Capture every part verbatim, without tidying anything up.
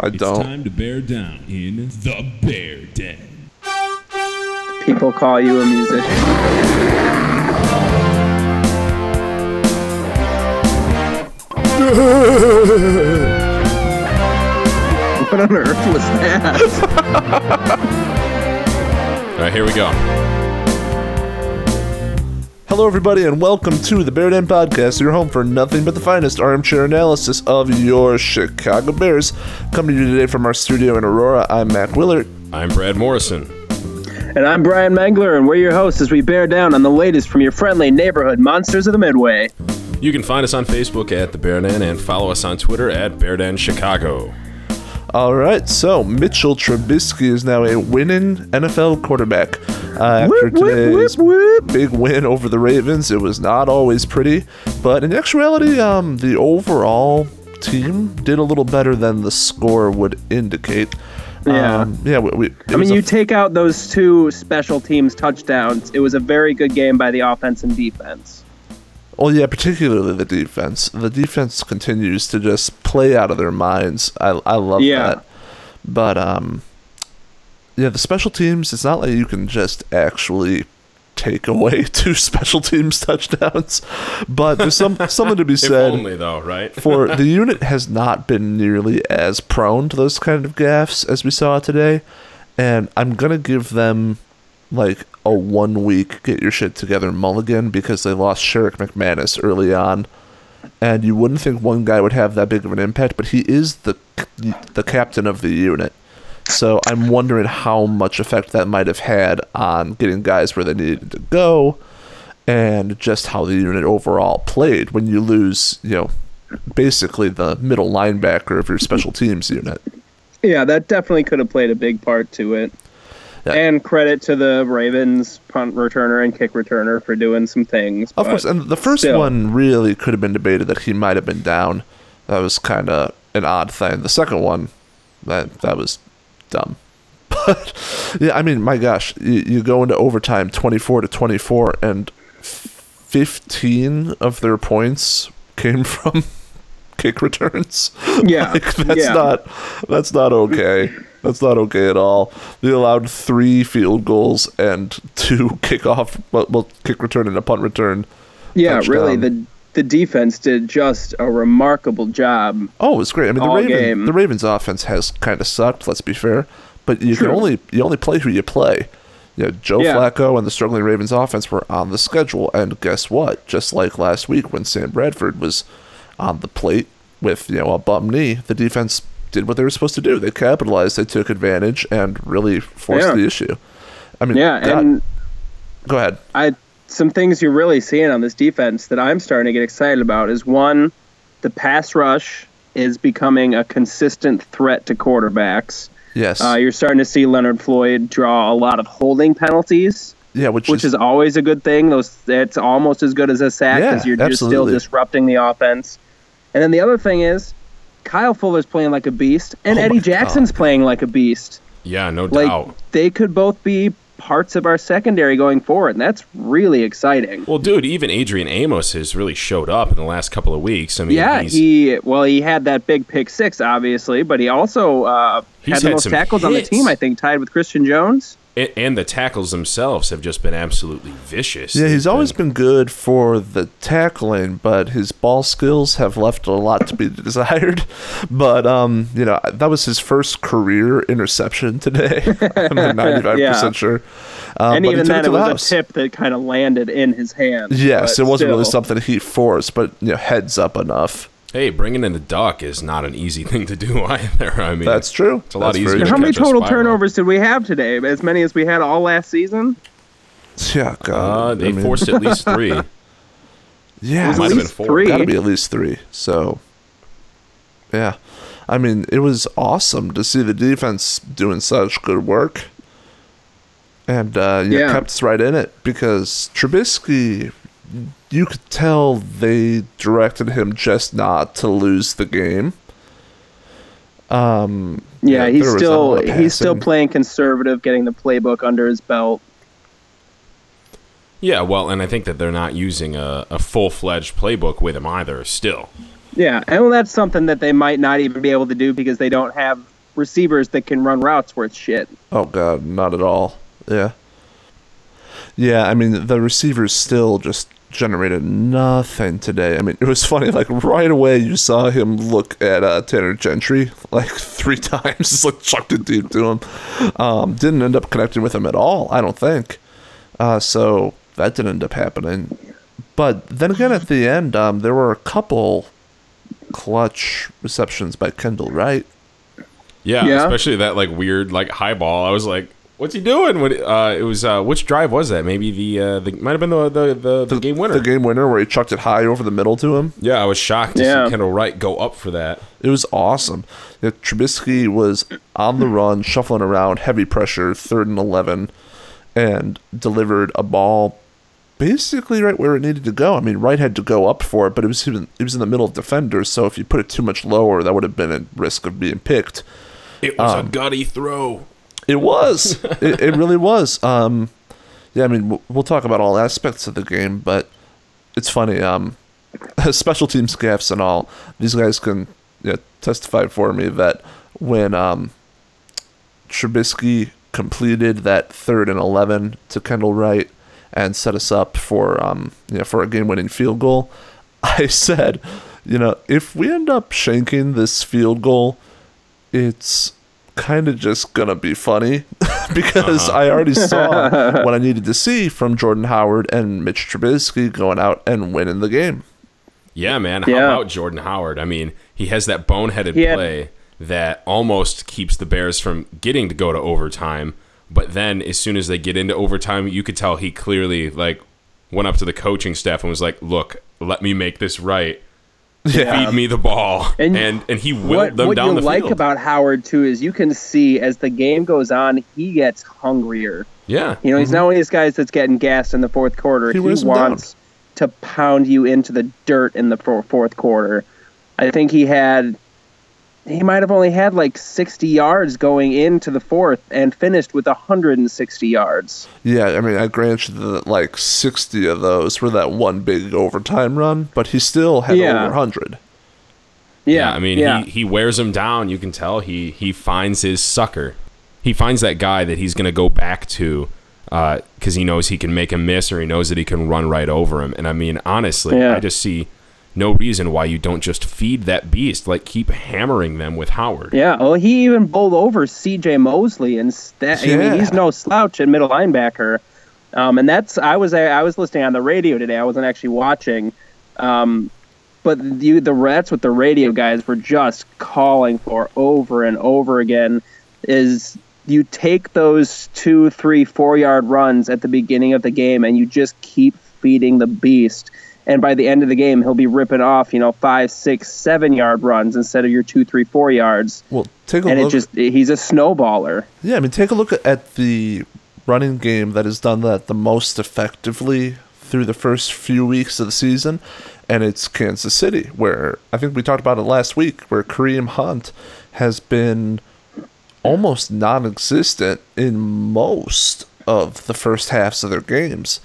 I it's don't. It's time to bear down in the Bear Den. People call you a musician. What on earth was that? All right, here we go. Hello, everybody, and welcome to the Bear Den Podcast, your home for nothing but the finest armchair analysis of your Chicago Bears. Coming to you today from our studio in Aurora, I'm Mack Willard. I'm Brad Morrison. And I'm Brian Mangler, and we're your hosts as we bear down on the latest from your friendly neighborhood monsters of the Midway. You can find us on Facebook at The Bear Den and follow us on Twitter at Bear Den Chicago. All right, so Mitchell Trubisky is now a winning N F L quarterback. Uh, after whip, today's whip, whip, whip. big win over the Ravens, it was not always pretty, but in actuality, um, the overall team did a little better than the score would indicate. Yeah, um, yeah. We, we, I mean, you f- take out those two special teams touchdowns, it was a very good game by the offense and defense. Well, yeah, particularly the defense. The defense continues to just play out of their minds. I I love yeah. that. But, um, yeah, the special teams, it's not like you can just actually take away two special teams touchdowns. But there's some something to be said. If only, though, right? For the unit has not been nearly as prone to those kind of gaffes as we saw today. And I'm going to give them, like, a one-week get-your-shit-together mulligan because they lost Sherrick McManus early on. And you wouldn't think one guy would have that big of an impact, but he is the the captain of the unit. So I'm wondering how much effect that might have had on getting guys where they needed to go and just how the unit overall played when you lose, you know, basically the middle linebacker of your special teams unit. Yeah, that definitely could have played a big part to it. Yeah. And credit to the Ravens punt returner and kick returner for doing some things. Of course, and the first still. one really could have been debated that he might have been down. That was kind of an odd thing. The second one, that that was dumb. But, yeah, I mean, my gosh, you, you go into overtime twenty-four to twenty-four, and fifteen of their points came from kick returns. Yeah. Like, that's yeah. not that's not okay. That's not okay at all. They allowed three field goals and two kickoff, well, kick return and a punt return. Yeah, touchdown. Really, the the defense did just a remarkable job. Oh, it was great. I mean, the Ravens, the Ravens' offense has kind of sucked. Let's be fair, but you True. can only you only play who you play. You know, Joe yeah, Joe Flacco and the struggling Ravens' offense were on the schedule, and guess what? Just like last week when Sam Bradford was on the plate with you know a bum knee, the defense did what they were supposed to do. They capitalized, they took advantage, and really forced yeah. the issue. I mean, yeah, God. and go ahead. I some things you're really seeing on this defense that I'm starting to get excited about is one, the pass rush is becoming a consistent threat to quarterbacks. Yes, uh, you're starting to see Leonard Floyd draw a lot of holding penalties. Yeah, which, which is, is always a good thing. Those it's almost as good as a sack because yeah, you're just still disrupting the offense. And then the other thing is, Kyle Fuller's playing like a beast, and oh Eddie Jackson's God. playing like a beast. Yeah, no like, doubt. They could both be parts of our secondary going forward, and that's really exciting. Well, dude, even Adrian Amos has really showed up in the last couple of weeks. I mean, yeah, he's, he well, he had that big pick six, obviously, but he also uh, had the had most tackles hits. on the team, I think, tied with Christian Jones. And, and the tackles themselves have just been absolutely vicious. Yeah, he's always been good for the tackling, but his ball skills have left a lot to be desired. But, um, you know, that was his first career interception today. I'm ninety-five percent yeah. sure. Um, and even then, it was house. a tip that kind of landed in his hand. Yes, it wasn't still. really something he forced, but, you know, heads up enough. Hey, bringing in the duck is not an easy thing to do either. I mean, that's true. It's a lot that's easier. To How many total turnovers did we have today? As many as we had all last season? Yeah, God. Uh, they I mean, forced at least three. Yeah, it might have been four. Got to be at least three. So, yeah, I mean, it was awesome to see the defense doing such good work, and uh, you yeah. know, kept us right in it because Trubisky. You could tell they directed him just not to lose the game. Um, yeah, yeah he's still he's still playing conservative, getting the playbook under his belt. Yeah, well, and I think that they're not using a, a full-fledged playbook with him either still. Yeah, and that's something that they might not even be able to do because they don't have receivers that can run routes worth shit. Oh, God, not at all. Yeah. Yeah, I mean, the receivers still just generated nothing today. I mean, it was funny. Like, right away, you saw him look at uh, Tanner Gentry, like, three times. Just, like, chucked it deep to him. Um, didn't end up connecting with him at all, I don't think. Uh, so that didn't end up happening. But then again, at the end, um, there were a couple clutch receptions by Kendall Wright. Yeah, yeah, especially that, like, weird, like, high ball. I was like, what's he doing? What, uh, it was uh, which drive was that? Maybe the uh, the might have been the the, the the game winner. The game winner where he chucked it high over the middle to him. Yeah, I was shocked to yeah. see Kendall Wright go up for that. It was awesome. Yeah, Trubisky was on the run, shuffling around, heavy pressure, third and eleven, and delivered a ball basically right where it needed to go. I mean, Wright had to go up for it, but it was it was in the middle of defenders. So if you put it too much lower, that would have been at risk of being picked. It was um, a gutty throw. It was. it, it really was. Um, yeah, I mean, we'll, we'll talk about all aspects of the game, but it's funny. Um, special team gaffes and all, these guys can you know, testify for me that when um, Trubisky completed that third and eleven to Kendall Wright and set us up for um, you know, for a game-winning field goal, I said, you know, if we end up shanking this field goal, it's kind of just gonna be funny because uh-huh. I already saw what I needed to see from Jordan Howard and Mitch Trubisky going out and winning the game. Yeah, man. Yeah. How about Jordan Howard? I mean, he has that boneheaded yeah. play that almost keeps the Bears from getting to go to overtime. But then as soon as they get into overtime, you could tell he clearly like went up to the coaching staff and was like, look, let me make this right. Yeah. Feed me the ball, and and, and he willed them down the field. What you like about Howard too is you can see as the game goes on, he gets hungrier. Yeah, you know he's mm-hmm. not one of these guys that's getting gassed in the fourth quarter. He, he wants to pound you into the dirt in the fourth quarter. I think he had, he might have only had like sixty yards going into the fourth, and finished with one hundred sixty yards. Yeah, I mean, I grant you that like sixty of those were that one big overtime run, but he still had yeah. over one hundred. Yeah, yeah I mean, yeah. He, he wears him down. You can tell he he finds his sucker. He finds that guy that he's going to go back to because uh, he knows he can make him miss, or he knows that he can run right over him. And I mean, honestly, yeah. I just see no reason why you don't just feed that beast. Like, keep hammering them with Howard. Yeah, well, he even bowled over C J Mosley, and st- yeah. I mean, he's no slouch at middle linebacker. Um, and that's I was I was listening on the radio today. I wasn't actually watching, um, but you, the that's what the radio guys were just calling for over and over again. Is you take those two, three, four yard runs at the beginning of the game, and you just keep feeding the beast. And by the end of the game, he'll be ripping off, you know, five, six, seven-yard runs instead of your two, three, four yards. Well, take a and look. And it just—he's a snowballer. Yeah, I mean, take a look at the running game that has done that the most effectively through the first few weeks of the season, and it's Kansas City, where I think we talked about it last week, where Kareem Hunt has been almost non-existent in most of the first halves of their games.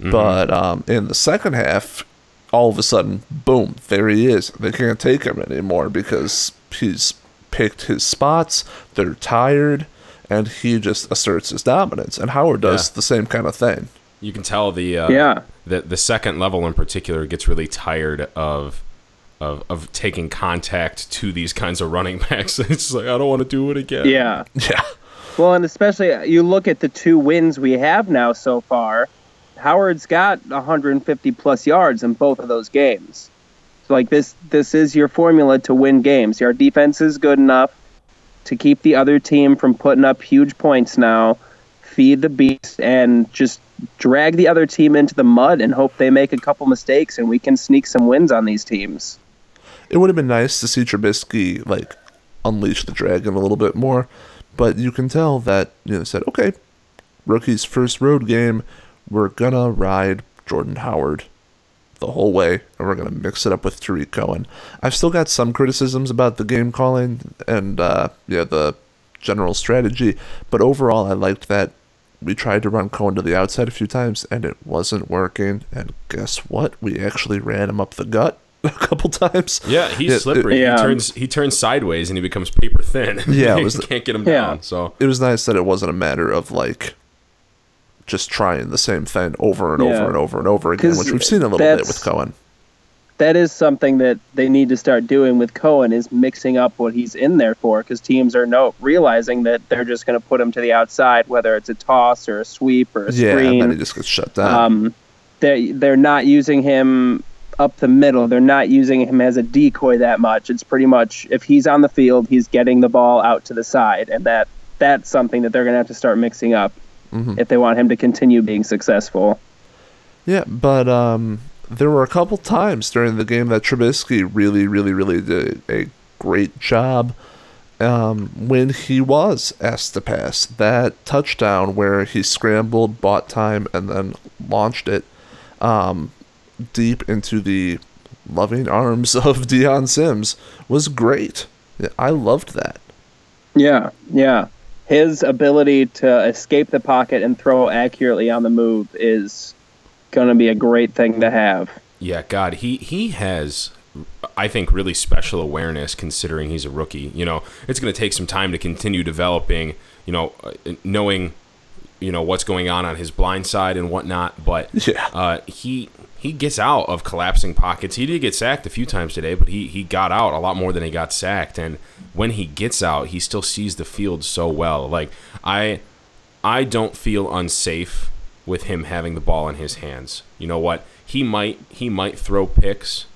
Mm-hmm. But um, in the second half, all of a sudden, boom, there he is. They can't take him anymore because he's picked his spots, they're tired, and he just asserts his dominance. And Howard does yeah. the same kind of thing. You can tell the uh, yeah. the, the second level in particular gets really tired of of of taking contact to these kinds of running backs. It's like, I don't want to do it again. Yeah. Yeah. Well, and especially you look at the two wins we have now so far. Howard's got one hundred fifty plus yards in both of those games. So like this this is your formula to win games. Your defense is good enough to keep the other team from putting up huge points now, feed the beast, and just drag the other team into the mud and hope they make a couple mistakes and we can sneak some wins on these teams. It would have been nice to see Trubisky like unleash the dragon a little bit more, but you can tell that, you know, said, okay, rookie's first road game, we're going to ride Jordan Howard the whole way, and we're going to mix it up with Tariq Cohen. I've still got some criticisms about the game calling and uh, yeah, the general strategy, but overall I liked that we tried to run Cohen to the outside a few times, and it wasn't working, and guess what? We actually ran him up the gut, a couple times. Yeah, he's yeah, slippery. It, he yeah. turns he turns sideways and he becomes paper thin. Yeah, you can't get him yeah. down. So it was nice that it wasn't a matter of like just trying the same thing over and yeah. over and over and over again, which we've seen a little bit with Cohen. That is something that they need to start doing with Cohen, is mixing up what he's in there for, because teams are no realizing that they're just going to put him to the outside, whether it's a toss or a sweep or a yeah, screen. Yeah, and then he just gets shut down. Um, they they're not using him up the middle. They're not using him as a decoy that much. It's pretty much if he's on the field, he's getting the ball out to the side, and that that's something that they're going to have to start mixing up mm-hmm. if they want him to continue being successful. Yeah, but. Um... There were a couple times during the game that Trubisky really, really, really did a great job um, when he was asked to pass. That touchdown where he scrambled, bought time, and then launched it um, deep into the loving arms of Dion Sims was great. I loved that. Yeah, yeah. His ability to escape the pocket and throw accurately on the move is going to be a great thing to have. Yeah, God, he he has, I think, really special awareness considering he's a rookie. You know, it's going to take some time to continue developing, you know, knowing, you know, what's going on on his blind side and whatnot. But yeah. uh, he he gets out of collapsing pockets. He did get sacked a few times today, but he, he got out a lot more than he got sacked. And when he gets out, he still sees the field so well. Like, I I don't feel unsafe with him having the ball in his hands. You know what? He might he might throw picks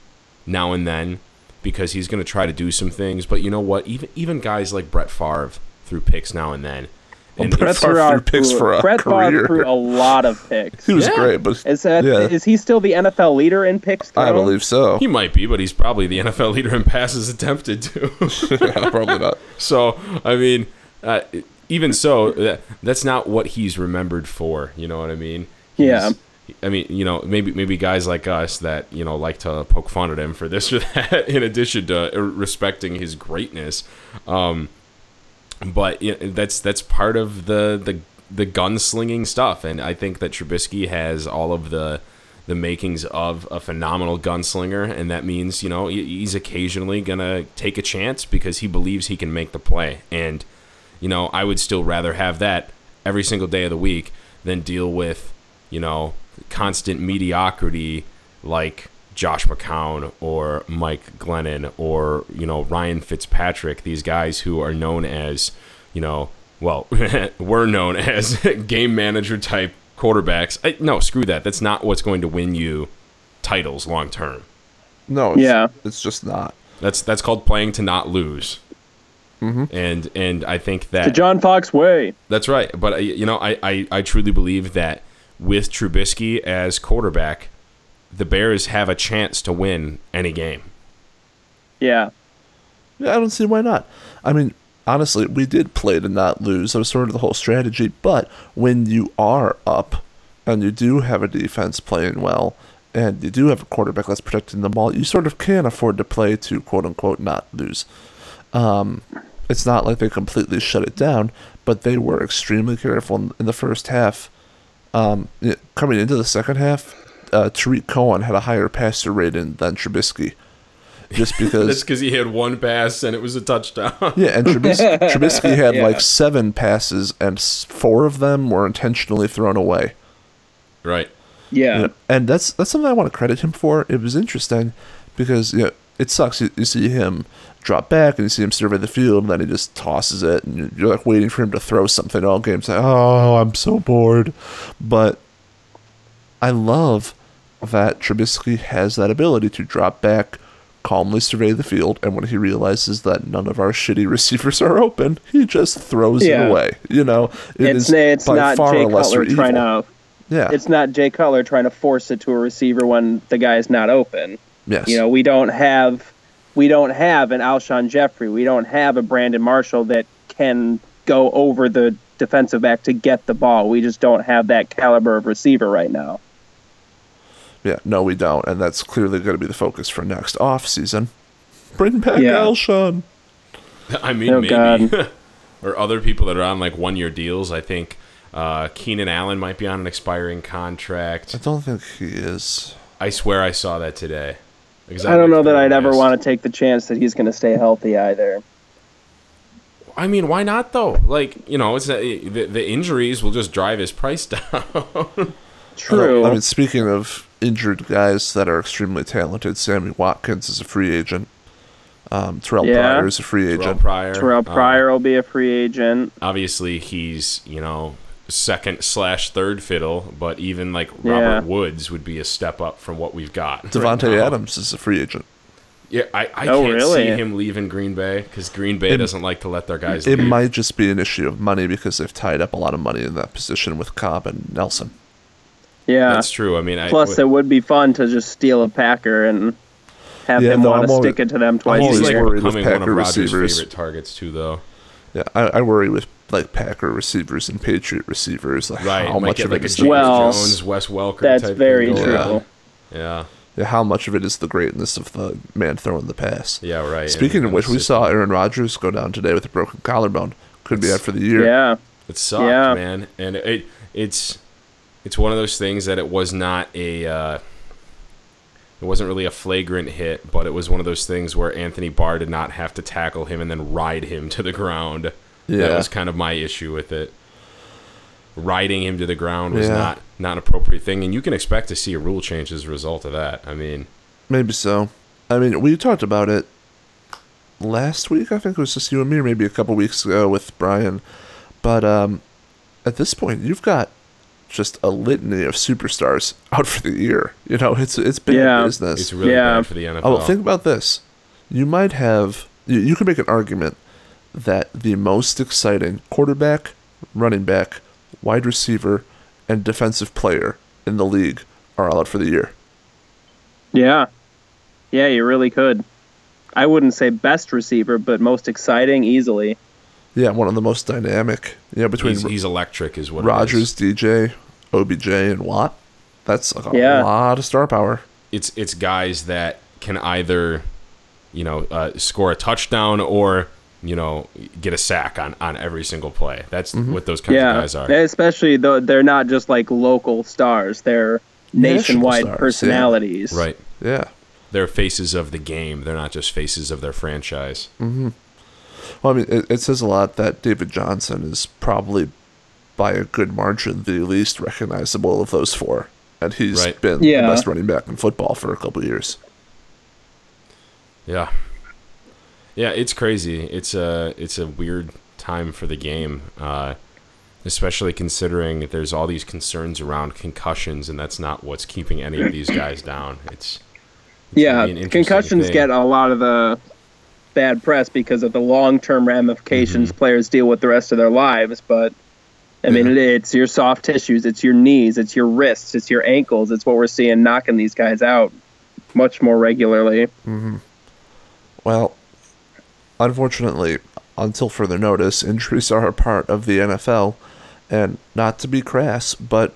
now and then because he's going to try to do some things. But you know what? Even even guys like Brett Favre threw picks now and then. And well, Brett Favre threw picks for a Brett Favre threw a lot of picks. He was yeah. great, but is, that, yeah. is he still the N F L leader in picks thrown? I believe so. He might be, but he's probably the N F L leader in passes attempted to. Yeah, probably not. So I mean. Uh, it, Even so, that, that's not what he's remembered for. You know what I mean? He's, yeah. I mean, you know, maybe maybe guys like us that, you know, like to poke fun at him for this or that in addition to respecting his greatness. Um, but you know, that's that's part of the, the, the gunslinging stuff. And I think that Trubisky has all of the, the makings of a phenomenal gunslinger. And that means, you know, he's occasionally going to take a chance because he believes he can make the play. And you know, I would still rather have that every single day of the week than deal with, you know, constant mediocrity like Josh McCown or Mike Glennon or, you know, Ryan Fitzpatrick, these guys who are known as, you know, well, were known as game manager type quarterbacks. I, no, screw that. That's not what's going to win you titles long term. No, it's, yeah. it's just not. That's that's called playing to not lose. Mm-hmm. And and I think that the John Fox way. That's right. But you know, I, I, I truly believe that with Trubisky as quarterback, the Bears have a chance to win any game. Yeah. Yeah, I don't see why not. I mean, honestly, we did play to not lose. That was sort of the whole strategy. But when you are up and you do have a defense playing well and you do have a quarterback that's protecting the ball, you sort of can afford to play to quote unquote not lose. Um, it's not like they completely shut it down, but they were extremely careful in, in the first half. Um, coming into the second half, uh, Tariq Cohen had a higher passer rating than Trubisky, just because that's because he had one pass and it was a touchdown. Yeah, and Trubisky, Trubisky had yeah. like seven passes and four of them were intentionally thrown away. Right. Yeah, you know, and that's that's something I want to credit him for. It was interesting because you know, it sucks. You, you see him drop back and you see him survey the field and then he just tosses it and you're like waiting for him to throw something all game. It's like, oh, I'm so bored. But I love that Trubisky has that ability to drop back, calmly survey the field, and when he realizes that none of our shitty receivers are open, he just throws yeah. it away. You know, it it's, is it's by not far Jay a lesser Cutler trying evil. To, yeah. It's not Jay Cutler trying to force it to a receiver when the guy is not open. Yes. You know, we don't have we don't have an Alshon Jeffrey. We don't have a Brandon Marshall that can go over the defensive back to get the ball. We just don't have that caliber of receiver right now. Yeah, no, we don't. And that's clearly going to be the focus for next offseason. Bring back yeah. Alshon. I mean, oh, maybe. Or other people that are on, like, one-year deals. I think uh, Keenan Allen might be on an expiring contract. I don't think he is. I swear I saw that today. Exactly. I don't know that I'd ever want to take the chance that he's going to stay healthy either. I mean, why not though? Like, you know, it's the, the injuries will just drive his price down. True. I mean, speaking of injured guys that are extremely talented, Sammy Watkins is a free agent. Um, Terrell yeah. Pryor is a free agent. Terrell Pryor, Terrell Pryor um, will be a free agent. Obviously, he's, you know, second slash third fiddle, but even like Robert yeah. Woods would be a step up from what we've got. Devontae right Adams is a free agent. Yeah, I, I oh, can't really? see him leaving Green Bay because Green Bay it, doesn't like to let their guys it leave. It might just be an issue of money because they've tied up a lot of money in that position with Cobb and Nelson. Yeah. That's true. I mean, Plus, I, w- it would be fun to just steal a Packer and have yeah, them no, want to stick it to them twice. I'm always like worried with Packer one of receivers. Rodgers' favorite targets, too, though. Yeah, I, I worry with like Packer receivers and Patriot receivers. Like, right. How much of like it is well, Jones, Wes Welker that's type very true. Yeah. yeah. How much of it is the greatness of the man throwing the pass? Yeah, right. Speaking and, of which, we saw Aaron Rodgers go down today with a broken collarbone. Could be out for the year. Yeah, it sucked, yeah. man. And it it's it's one of those things that it was not a uh, it wasn't really a flagrant hit, but it was one of those things where Anthony Barr did not have to tackle him and then ride him to the ground. Yeah. That was kind of my issue with it. Riding him to the ground was yeah. not, not an appropriate thing, and you can expect to see a rule change as a result of that. I mean, maybe so. I mean, we talked about it last week. I think it was just you and me, or maybe a couple weeks ago with Brian. But um, at this point, you've got just a litany of superstars out for the year. You know, it's it's big yeah. business. It's really yeah. bad for the N F L. Oh, think about this. You might have you, you could make an argument that the most exciting quarterback, running back, wide receiver, and defensive player in the league are all out for the year. Yeah. Yeah, you really could. I wouldn't say best receiver, but most exciting easily. Yeah, one of the most dynamic. Yeah, between He's, he's electric is what Rodgers, D J, O B J, and Watt. That's like a yeah. lot of star power. It's it's guys that can either, you know, uh, score a touchdown or... you know, get a sack on, on every single play. That's mm-hmm. what those kinds yeah. of guys are. Especially though they're not just like local stars. They're nationwide stars, personalities. Yeah. Right. Yeah. They're faces of the game. They're not just faces of their franchise. Mm-hmm. Well, I mean, it, it says a lot that David Johnson is probably by a good margin the least recognizable of those four. And he's right. been yeah. the best running back in football for a couple of years. Yeah. Yeah, it's crazy. It's a it's a weird time for the game, uh, especially considering that there's all these concerns around concussions, and that's not what's keeping any of these guys down. It's, it's yeah, concussions thing. Get a lot of the bad press because of the long-term ramifications mm-hmm. players deal with the rest of their lives. But I mean, yeah. it, it's your soft tissues, it's your knees, it's your wrists, it's your ankles. It's what we're seeing knocking these guys out much more regularly. Mm-hmm. Well. Unfortunately, until further notice, injuries are a part of the N F L, and not to be crass, but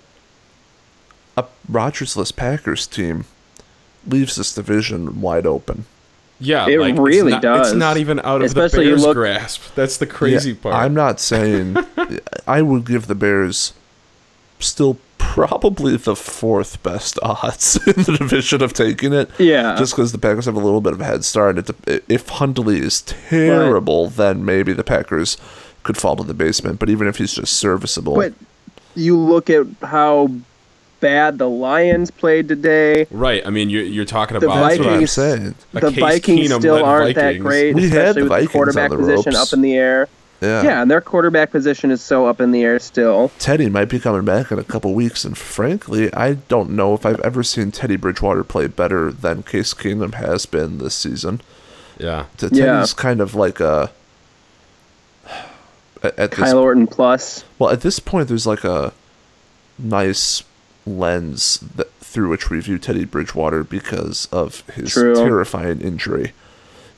a Rodgers-less Packers team leaves this division wide open. Yeah, it like, really it's not, does. It's not even out of Especially the Bears' look, grasp. That's the crazy yeah, part. I'm not saying... I would give the Bears still probably the fourth best odds in the division of taking it. Yeah. Just because the Packers have a little bit of a head start. It, if Hundley is terrible, but, then maybe the Packers could fall to the basement. But even if he's just serviceable. But you look at how bad the Lions played today. Right. I mean, you're, you're talking about the Vikings, what I'm saying. The Vikings Keenum still aren't Vikings. that great, we especially had the with Vikings the quarterback the position ropes. up in the air. Yeah. yeah, and their quarterback position is so up in the air still. Teddy might be coming back in a couple weeks, and frankly, I don't know if I've ever seen Teddy Bridgewater play better than Case Keenum has been this season. Yeah. So Teddy's yeah. kind of like a... At Kyle Orton plus. Well, at this point, there's like a nice lens that, through which we view Teddy Bridgewater because of his True. terrifying injury.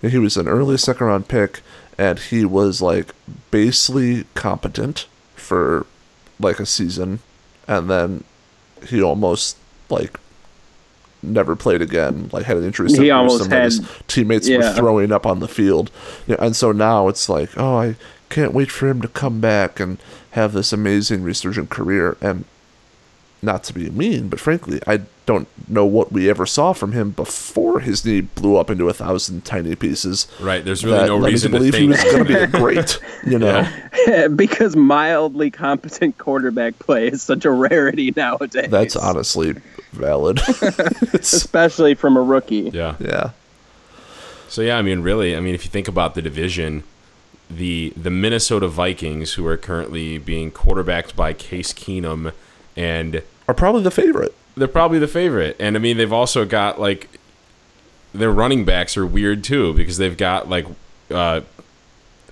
He was an early second-round pick, and he was, like, basically competent for, like, a season. And then he almost, like, never played again. Like, had an injury. He almost had... His teammates yeah. were throwing up on the field. Yeah, and so now it's like, oh, I can't wait for him to come back and have this amazing resurgent career. And not to be mean, but frankly, I don't know what we ever saw from him before his knee blew up into a thousand tiny pieces. Right, there's really no reason to believe he was going to be a great, you know. Yeah. Because mildly competent quarterback play is such a rarity nowadays. That's honestly valid. Especially from a rookie. Yeah. Yeah. So, yeah, I mean, really, I mean, if you think about the division, the the Minnesota Vikings, who are currently being quarterbacked by Case Keenum, and are probably the favorite. They're probably the favorite. And, I mean, they've also got, like, their running backs are weird, too, because they've got, like, uh,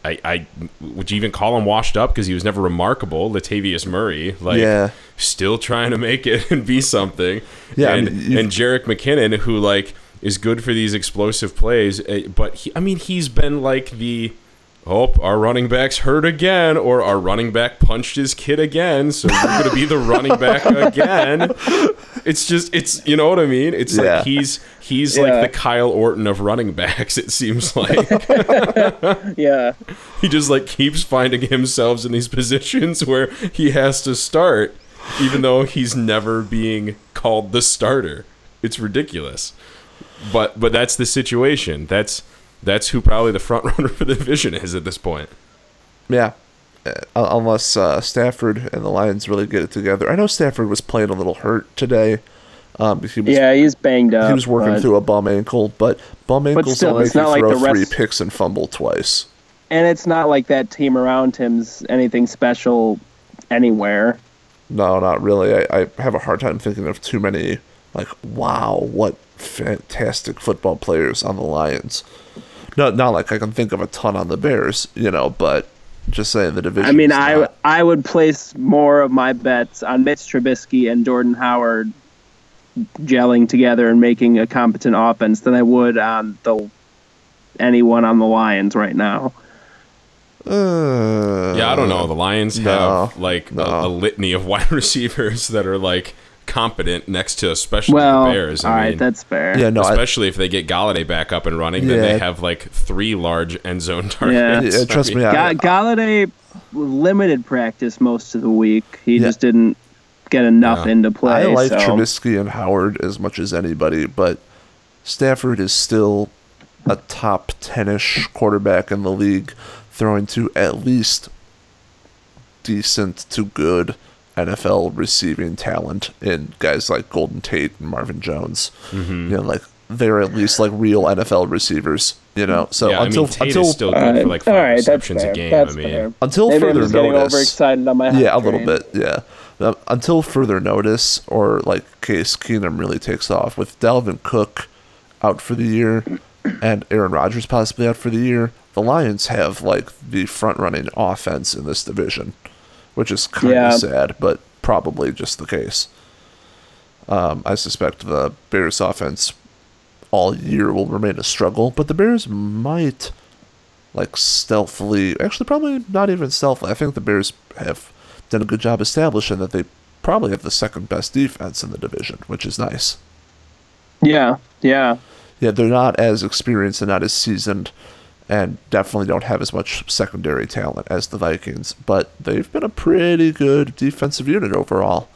I, I would you even call him washed up because he was never remarkable, Latavius Murray, like, yeah. still trying to make it and be something. Yeah, and, I mean, and Jerick McKinnon, who, like, is good for these explosive plays, but, he, I mean, he's been, like, the... Oh, our running back's hurt again, or our running back punched his kid again, so we're going to be the running back again. It's just, it's, you know what I mean? It's yeah. like he's he's yeah. like the Kyle Orton of running backs, it seems like. Yeah. He just, like, keeps finding himself in these positions where he has to start, even though he's never being called the starter. It's ridiculous. But but that's the situation. That's... That's who probably the front runner for the division is at this point. Yeah, uh, unless uh, Stafford and the Lions really get it together. I know Stafford was playing a little hurt today. Um, he was, yeah, he's banged up. He was working but... through a bum ankle, but bum ankles don't make you throw like the rest... three picks and fumble twice. And it's not like that team around him's anything special anywhere. No, not really. I, I have a hard time thinking of too many, like, wow, what fantastic football players on the Lions. No, not like I can think of a ton on the Bears, you know, but just saying the division. I mean, I, not... I would place more of my bets on Mitch Trubisky and Jordan Howard gelling together and making a competent offense than I would on the anyone on the Lions right now. Uh, yeah, I don't know. The Lions no, have, like, no. a, a litany of wide receivers that are, like, competent next to especially well, the Bears. I all mean, right, that's fair. Yeah, no, especially I, if they get Golladay back up and running, yeah, then they have like three large end zone targets. Yeah, yeah, trust I mean, me. I, Golladay limited practice most of the week. He yeah. just didn't get enough yeah. into play. I like so. Trubisky and Howard as much as anybody, but Stafford is still a top ten-ish quarterback in the league, throwing to at least decent to good N F L receiving talent in guys like Golden Tate and Marvin Jones. Mm-hmm. You know, like, they're at least like real N F L receivers, you know. So yeah, until I mean, Tate until is still good for like five right, receptions a game. That's I mean fair. Until Maybe further I'm just notice. Getting overexcited on my hot yeah, a little train. Bit, yeah. Um, until further notice or like Case Keenum really takes off with Dalvin Cook out for the year and Aaron Rodgers possibly out for the year, the Lions have like the front running offense in this division, which is kind of yeah. sad, but probably just the case. Um, I suspect the Bears' offense all year will remain a struggle, but the Bears might, like, stealthily... Actually, probably not even stealthily. I think the Bears have done a good job establishing that they probably have the second-best defense in the division, which is nice. Yeah, yeah. Yeah, they're not as experienced and not as seasoned, and definitely don't have as much secondary talent as the Vikings, but they've been a pretty good defensive unit overall.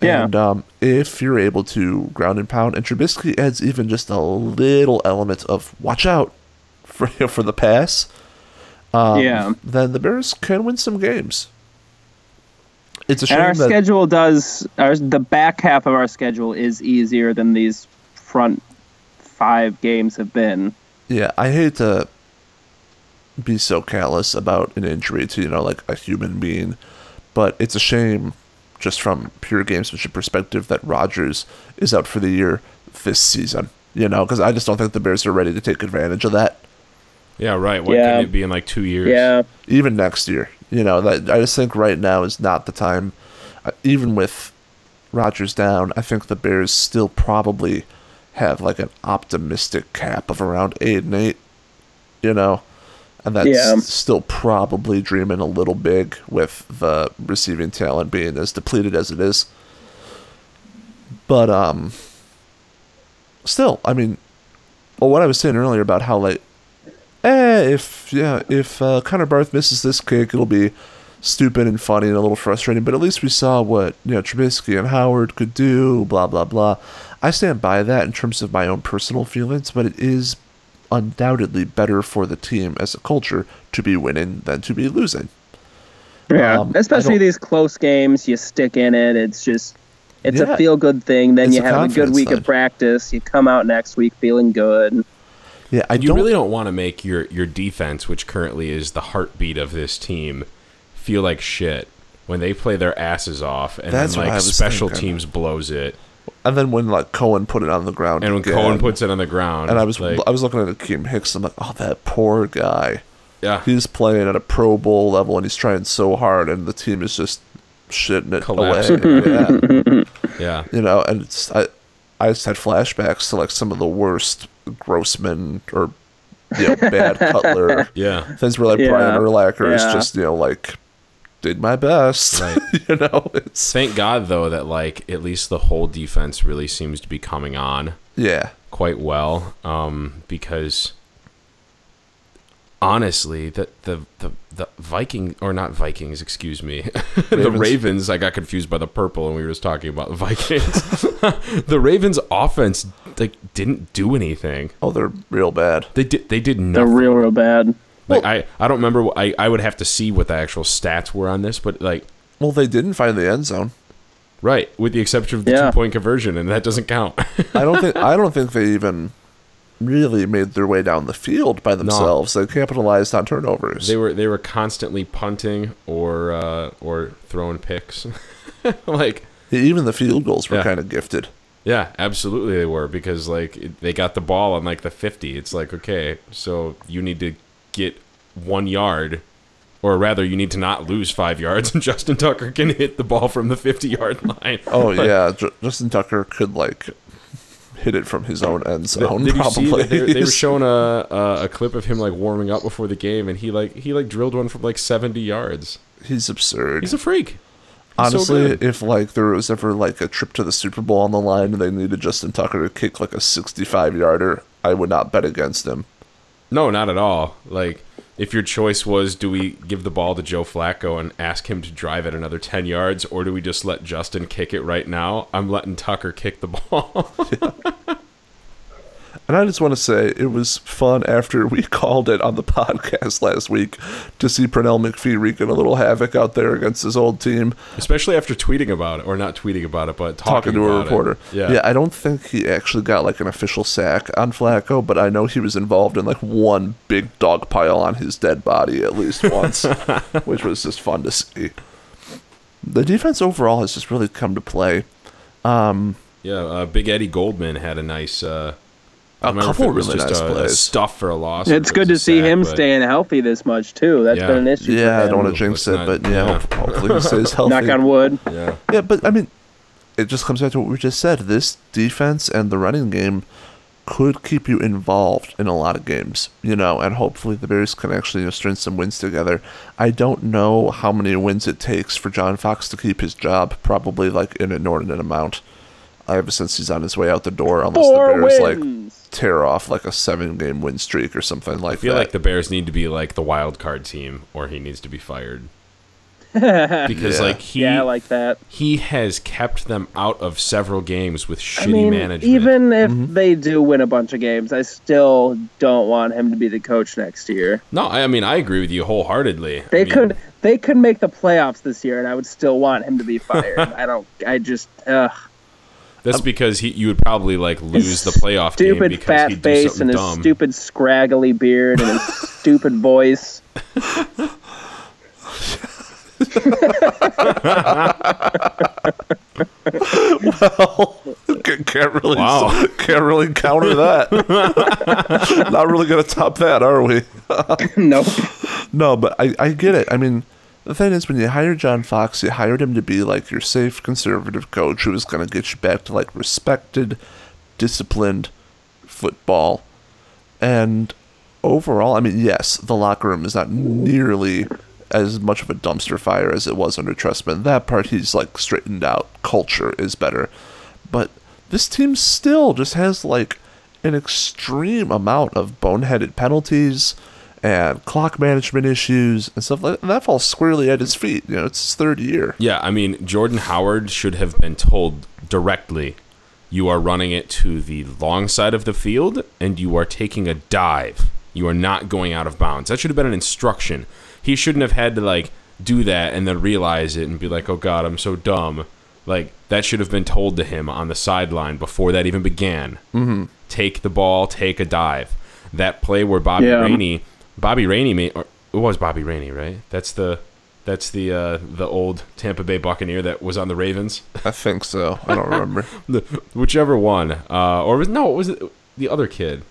Yeah. And um, if you're able to ground and pound, and Trubisky adds even just a little element of watch out for you know, for the pass, um, yeah. then the Bears can win some games. It's a shame and our that... schedule does... Our, the back half of our schedule is easier than these front five games have been. Yeah, I hate to be so callous about an injury to, you know, like a human being, but it's a shame just from pure gamesmanship perspective that Rodgers is out for the year this season, you know, because I just don't think the Bears are ready to take advantage of that. Yeah, right. What yeah. could it be in like two years? Yeah. Even next year. You know, that, I just think right now is not the time. Uh, even with Rodgers down, I think the Bears still probably have like an optimistic cap of around eight and eight, you know, and that's yeah. still probably dreaming a little big with the receiving talent being as depleted as it is. But um, still, I mean, well, what I was saying earlier about how like, eh, if yeah, if uh, Connor Barth misses this kick, it'll be stupid and funny and a little frustrating, but at least we saw what, you know, Trubisky and Howard could do, blah, blah, blah. I stand by that in terms of my own personal feelings, but it is undoubtedly better for the team as a culture to be winning than to be losing. Yeah, um, especially these close games, you stick in it, it's just... It's yeah. a feel-good thing. Then it's you a have a good week thing. of practice. You come out next week feeling good. Yeah, I you don't, really don't want to make your, your defense, which currently is the heartbeat of this team, feel like shit when they play their asses off and then like special thinking. teams blows it. And then when like Cohen put it on the ground, and when again, Cohen puts it on the ground, and I was like, I was looking at Akeem Hicks, I'm like, oh, that poor guy. Yeah, he's playing at a Pro Bowl level and he's trying so hard, and the team is just shitting it Collapse. away. Yeah. Yeah, you know, and it's, I, I just had flashbacks to like some of the worst Grossman or you know bad Cutler yeah things where like yeah. Brian Urlacher yeah. is just you know like did my best. Right. you know, it's thank God though that like at least the whole defense really seems to be coming on yeah quite well um, because honestly the the the, the Vikings or not Vikings excuse me Ravens. the Ravens I got confused by the purple and we were just talking about the Vikings the Ravens offense like didn't do anything. Oh, they're real bad. They did they did nothing. They're real real bad. Like well, I, I don't remember what, I I would have to see what the actual stats were on this, but like well they didn't find the end zone. Right, with the exception of the yeah. two point conversion, and that doesn't count. I don't think I don't think they even really made their way down the field by themselves. No. They capitalized on turnovers. They were they were constantly punting or uh, or throwing picks. like even the field goals were yeah. kind of gifted. Yeah, absolutely they were because like it, they got the ball on like the fifty. It's like okay, so you need to get one yard, or rather you need to not lose five yards. And Justin Tucker can hit the ball from the fifty yard line. Oh like, yeah, J- Justin Tucker could like. hit it from his own end zone. Did you probably. See that they, they were showing a, a a clip of him like warming up before the game, and he like he like drilled one from like seventy yards. He's absurd. He's a freak. He's Honestly, so if like there was ever like a trip to the Super Bowl on the line, and they needed Justin Tucker to kick like a sixty-five yarder, I would not bet against him. No, not at all. Like if your choice was, do we give the ball to Joe Flacco and ask him to drive it another ten yards, or do we just let Justin kick it right now? I'm letting Tucker kick the ball. yeah. And I just want to say it was fun after we called it on the podcast last week to see Pernell McPhee wreaking a little havoc out there against his old team. Especially after tweeting about it, or not tweeting about it, but talking, talking to about a reporter. It. Yeah. yeah, I don't think he actually got like an official sack on Flacco, but I know he was involved in like one big dog pile on his dead body at least once, which was just fun to see. The defense overall has just really come to play. Um, yeah, uh, Big Eddie Goldman had a nice... Uh, A couple really nice a, plays. Stuff for a loss. It's good to see sad, him staying healthy this much, too. That's yeah. been an issue. Yeah, I don't want to jinx it, but yeah, yeah. hopefully he stays healthy. Knock on wood. Yeah. yeah, but I mean, it just comes back to what we just said. This defense and the running game could keep you involved in a lot of games, you know, and hopefully the Bears can actually you know, string some wins together. I don't know how many wins it takes for John Fox to keep his job, probably like an inordinate amount. I ever since he's on his way out the door, unless Four the Bears wins. like tear off like a seven-game win streak or something like that. I feel that. like the Bears need to be like the wild card team, or he needs to be fired. Because yeah. like he, yeah, like that. He has kept them out of several games with shitty I mean, management. Even if mm-hmm. they do win a bunch of games, I still don't want him to be the coach next year. No, I mean I agree with you wholeheartedly. They I mean, could they could make the playoffs this year, and I would still want him to be fired. I don't. I just. ugh. That's because he, you would probably like lose the playoff stupid game because fat he'd do face something and dumb. His stupid scraggly beard and his stupid voice. well, can't really wow. can't really counter that. Not really going to top that, are we? Nope. No, but I, I get it. I mean. The thing is, when you hire John Fox, you hired him to be, like, your safe, conservative coach who was going to get you back to, like, respected, disciplined football. And overall, I mean, yes, the locker room is not nearly as much of a dumpster fire as it was under Trestman. That part he's, like, straightened out. Culture is better. But this team still just has, like, an extreme amount of boneheaded penalties and clock management issues and stuff like that. And that falls squarely at his feet. You know, it's his third year. Yeah, I mean, Jordan Howard should have been told directly, you are running it to the long side of the field and you are taking a dive. You are not going out of bounds. That should have been an instruction. He shouldn't have had to, like, do that and then realize it and be like, oh, God, I'm so dumb. Like, that should have been told to him on the sideline before that even began. Mm-hmm. Take the ball, take a dive. That play where Bobby yeah. Rainey, Bobby Rainey made, or it was Bobby Rainey, right? That's the, that's the uh, the old Tampa Bay Buccaneer that was on the Ravens. I think so. I don't remember the, whichever one, uh, or was no, it was the other kid.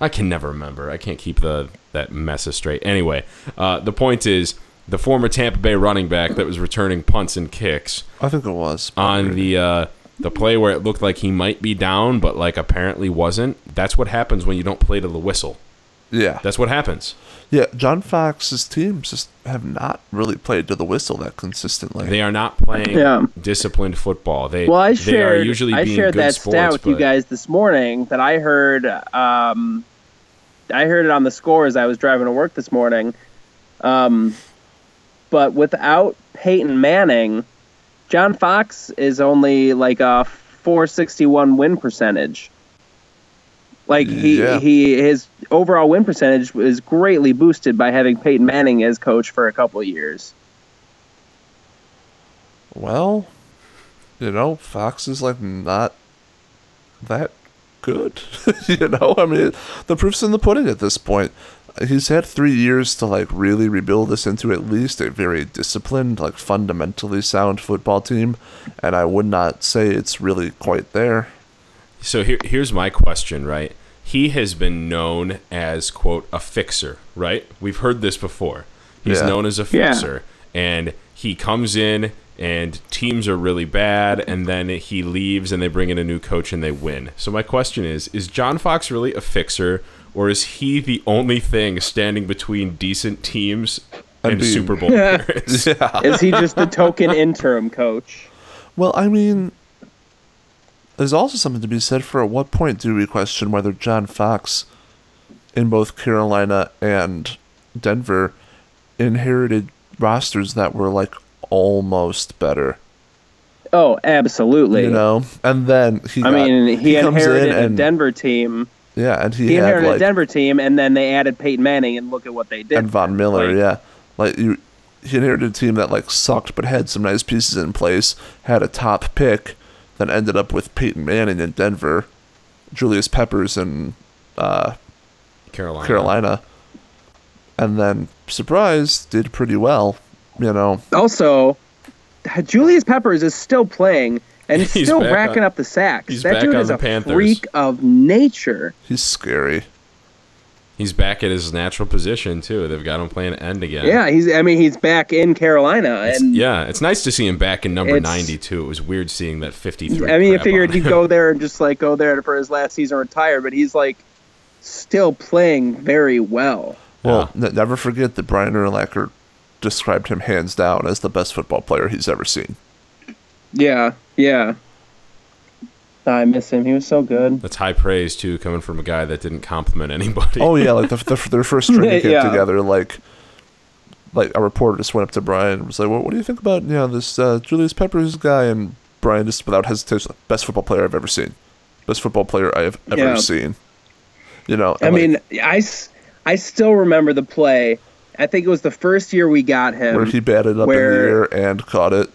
I can never remember. I can't keep the that mess straight. Anyway, uh, the point is, the former Tampa Bay running back that was returning punts and kicks. I think it was. On the uh, the play where it looked like he might be down, but like apparently wasn't. That's what happens when you don't play to the whistle. Yeah. That's what happens. Yeah, John Fox's teams just have not really played to the whistle that consistently. They are not playing yeah. disciplined football. They, well, I shared, they are usually I being shared good that sports, stat with but... you guys this morning that I heard, um, I heard it on the score as I was driving to work this morning. Um... But without Peyton Manning, John Fox is only like a four sixty-one win percentage. Like he, yeah. he his overall win percentage is greatly boosted by having Peyton Manning as coach for a couple of years. Well, you know, Fox is like not that good. You know, I mean, the proof's in the pudding at this point. He's had three years to, like, really rebuild this into at least a very disciplined, like, fundamentally sound football team, and I would not say it's really quite there. So here, here's my question, right? He has been known as, quote, a fixer, right? We've heard this before. He's yeah. known as a fixer, yeah. and he comes in, and teams are really bad, and then he leaves, and they bring in a new coach, and they win. So my question is, is John Fox really a fixer? Or is he the only thing standing between decent teams and I mean, Super Bowl winners? Yeah. Is he just the token interim coach? Well, I mean, there's also something to be said for at what point do we question whether John Fox in both Carolina and Denver inherited rosters that were, like, almost better. Oh, absolutely. You know? And then he I got, mean, he, he inherited in a and, Denver team... Yeah, and he, he inherited had, like, a Denver team, and then they added Peyton Manning, and look at what they did. And Von Miller, like, yeah, like you, he inherited a team that like sucked, but had some nice pieces in place. Had a top pick, then ended up with Peyton Manning in Denver, Julius Peppers in uh, Carolina, Carolina, and then surprise, did pretty well. You know. Also, Julius Peppers is still playing. And he's still racking on, up the sacks. He's that back dude on is the a Panthers. Freak of nature. He's scary. He's back at his natural position too. They've got him playing end again. Yeah, he's. I mean, he's back in Carolina. It's, and yeah, it's nice to see him back in number ninety-two. It was weird seeing that fifty-three. I mean, you figured he'd go there and just like go there for his last season, retire. But he's like still playing very well. Well, yeah. Never forget that Brian Urlacher described him hands down as the best football player he's ever seen. Yeah, yeah. I miss him. He was so good. That's high praise, too, coming from a guy that didn't compliment anybody. Oh, yeah, like the, the, their first string they came yeah. together, like, like a reporter just went up to Brian and was like, well, what do you think about, you know, this uh, Julius Peppers guy? And Brian just, without hesitation, best football player I've ever seen. Best football player I have ever yeah. seen. You know, I like, mean, I, I still remember the play. I think it was the first year we got him. Where he batted up where... in the air and caught it.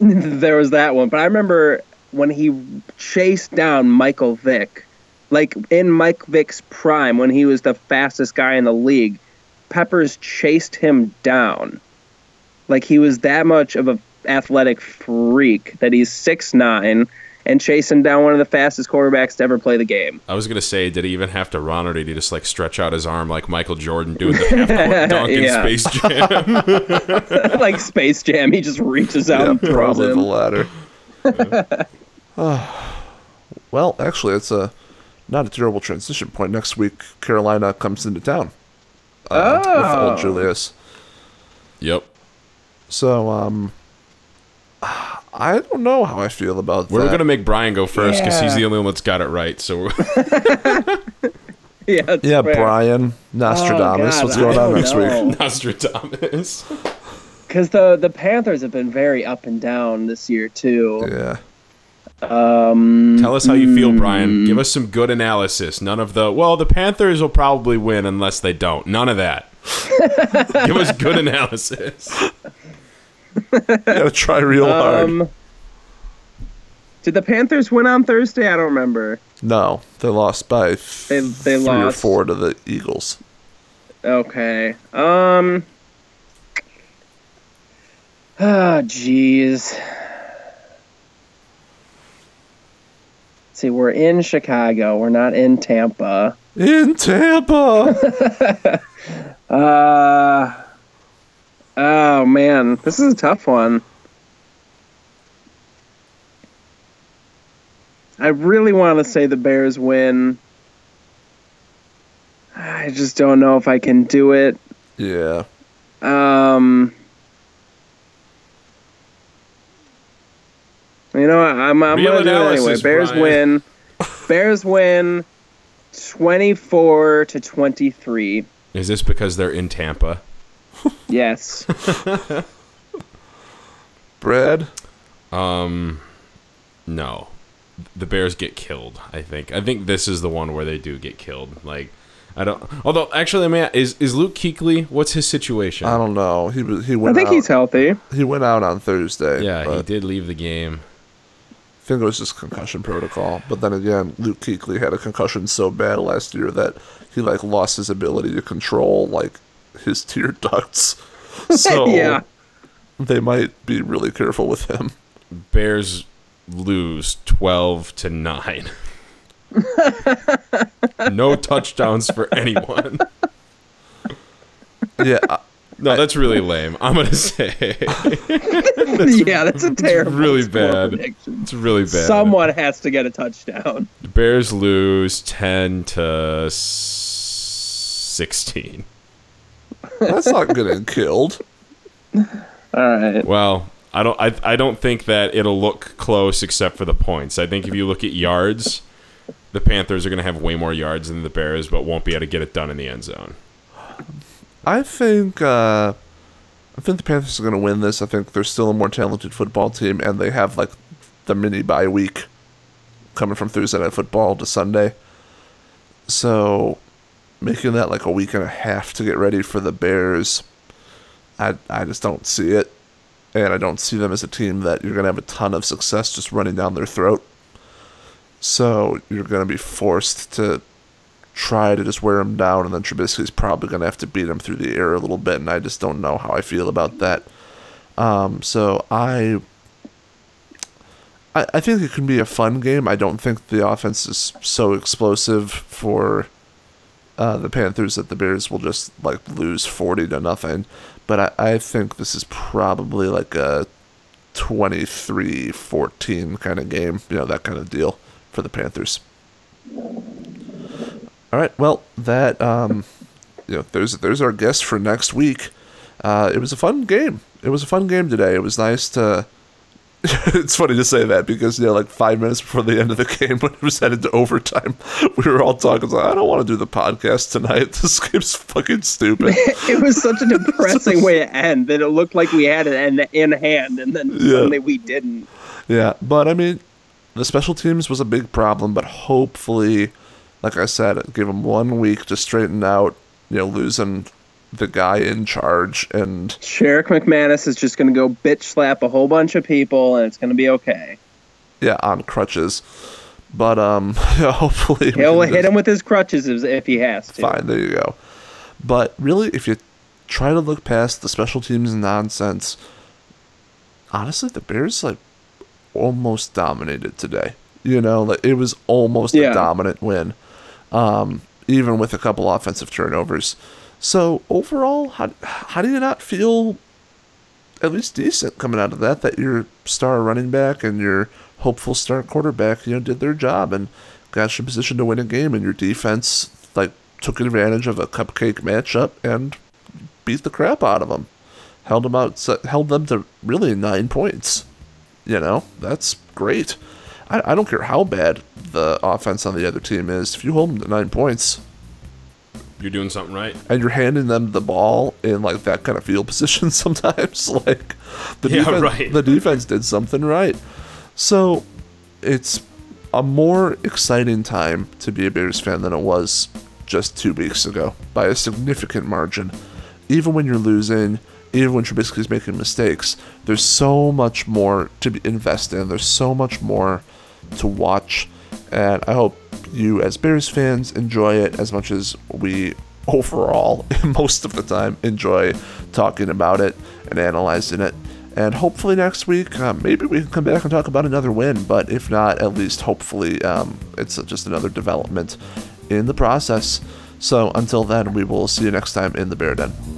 There was that one, but I remember when he chased down Michael Vick, like in Mike Vick's prime when he was the fastest guy in the league, Peppers chased him down. Like he was that much of an athletic freak that he's six nine and chasing down one of the fastest quarterbacks to ever play the game. I was going to say, did he even have to run or did he just like stretch out his arm like Michael Jordan doing the half-court dunk in yeah. Space Jam? Like Space Jam, he just reaches out yeah, and throws him. Probably the latter. uh, well, actually, it's a not a terrible transition point. Next week, Carolina comes into town uh, oh. with old Julius. Yep. So, um... I don't know how I feel about We're that. We're going to make Brian go first because yeah. he's the only one that's got it right. So Yeah, yeah, fair. Brian Nostradamus. Oh, what's going on next know. week? Nostradamus. Because the the Panthers have been very up and down this year too. Yeah. Um, Tell us how you feel, Brian. Give us some good analysis. None of the well, the Panthers will probably win unless they don't. None of that. Give us good analysis. You gotta try real um, hard. Did the Panthers win on Thursday? I don't remember. No, they lost by f- they they three lost or four to the Eagles. Okay. Um. Ah, oh, jeez. See, we're in Chicago. We're not in Tampa. In Tampa. uh, oh, man. This is a tough one. I really want to say the Bears win. I just don't know if I can do it. Yeah. Um... You know, I'm I'm Real gonna do it anyway. Bears Brian. win. Bears win twenty-four to twenty-three. Is this because they're in Tampa? Yes. Brad? Um no. The Bears get killed, I think. I think this is the one where they do get killed. Like I don't although actually I mean is is Luke Kuechly, what's his situation? I don't know. He he went I think out, he's healthy. He went out on Thursday. Yeah, he did leave the game. I think it was just concussion protocol. But then again, Luke Kuechly had a concussion so bad last year that he like lost his ability to control like his tear ducts. So yeah. They might be really careful with him. Bears lose twelve to nine. No touchdowns for anyone. Yeah. I- No, that's really lame. I'm gonna say. Yeah, that's a terrible. It's really bad. Prediction. It's really bad. Someone has to get a touchdown. The Bears lose ten to sixteen. That's not getting killed. All right. Well, I don't. I I don't think that it'll look close except for the points. I think if you look at yards, the Panthers are gonna have way more yards than the Bears, but won't be able to get it done in the end zone. I think uh, I think the Panthers are going to win this. I think they're still a more talented football team, and they have like the mini bye week coming from Thursday Night Football to Sunday. So making that like a week and a half to get ready for the Bears, I I just don't see it, and I don't see them as a team that you're going to have a ton of success just running down their throat. So you're going to be forced to try to just wear him down, and then Trubisky's probably going to have to beat him through the air a little bit, and I just don't know how I feel about that. Um, so I, I I think it can be a fun game. I don't think the offense is so explosive for uh, the Panthers that the Bears will just like lose forty to nothing, but I, I think this is probably like a twenty-three fourteen kind of game, you know, that kind of deal for the Panthers. All right, well, that um, you know, there's there's our guest for next week. Uh, it was a fun game. It was a fun game today. It was nice to. It's funny to say that because you know, like five minutes before the end of the game, when it was headed to overtime, we were all talking like, "I don't want to do the podcast tonight. This game's fucking stupid." It was such a depressing way to end that it looked like we had it in hand, and then yeah. suddenly we didn't. Yeah, but I mean, the special teams was a big problem, but hopefully. Like I said, it gave him one week to straighten out, you know, losing the guy in charge. And Sherrick McManus is just going to go bitch slap a whole bunch of people, and it's going to be okay. Yeah, on crutches. But um, hopefully... He'll hit him with his crutches if he has to. Fine, there you go. But really, if you try to look past the special teams nonsense, honestly, the Bears, like, almost dominated today. You know, like it was almost yeah. a dominant win. Um, even with a couple offensive turnovers. So overall, how how do you not feel at least decent coming out of that? That your star running back and your hopeful star quarterback, you know, did their job and got you in position to win a game, and your defense like took advantage of a cupcake matchup and beat the crap out of them, held them out, held them to really nine points. You know, that's great. I don't care how bad the offense on the other team is. If you hold them to nine points, you're doing something right. And you're handing them the ball in like that kind of field position sometimes. Like the yeah, defense, right. the defense did something right. So it's a more exciting time to be a Bears fan than it was just two weeks ago by a significant margin. Even when you're losing, even when Trubisky's making mistakes, there's so much more to invest in. There's so much more to watch. And I hope you as Bears fans enjoy it as much as we overall, most of the time, enjoy talking about it and analyzing it. And hopefully next week, uh, maybe we can come back and talk about another win. But if not, at least hopefully um, it's just another development in the process. So until then, we will see you next time in the Bear Den.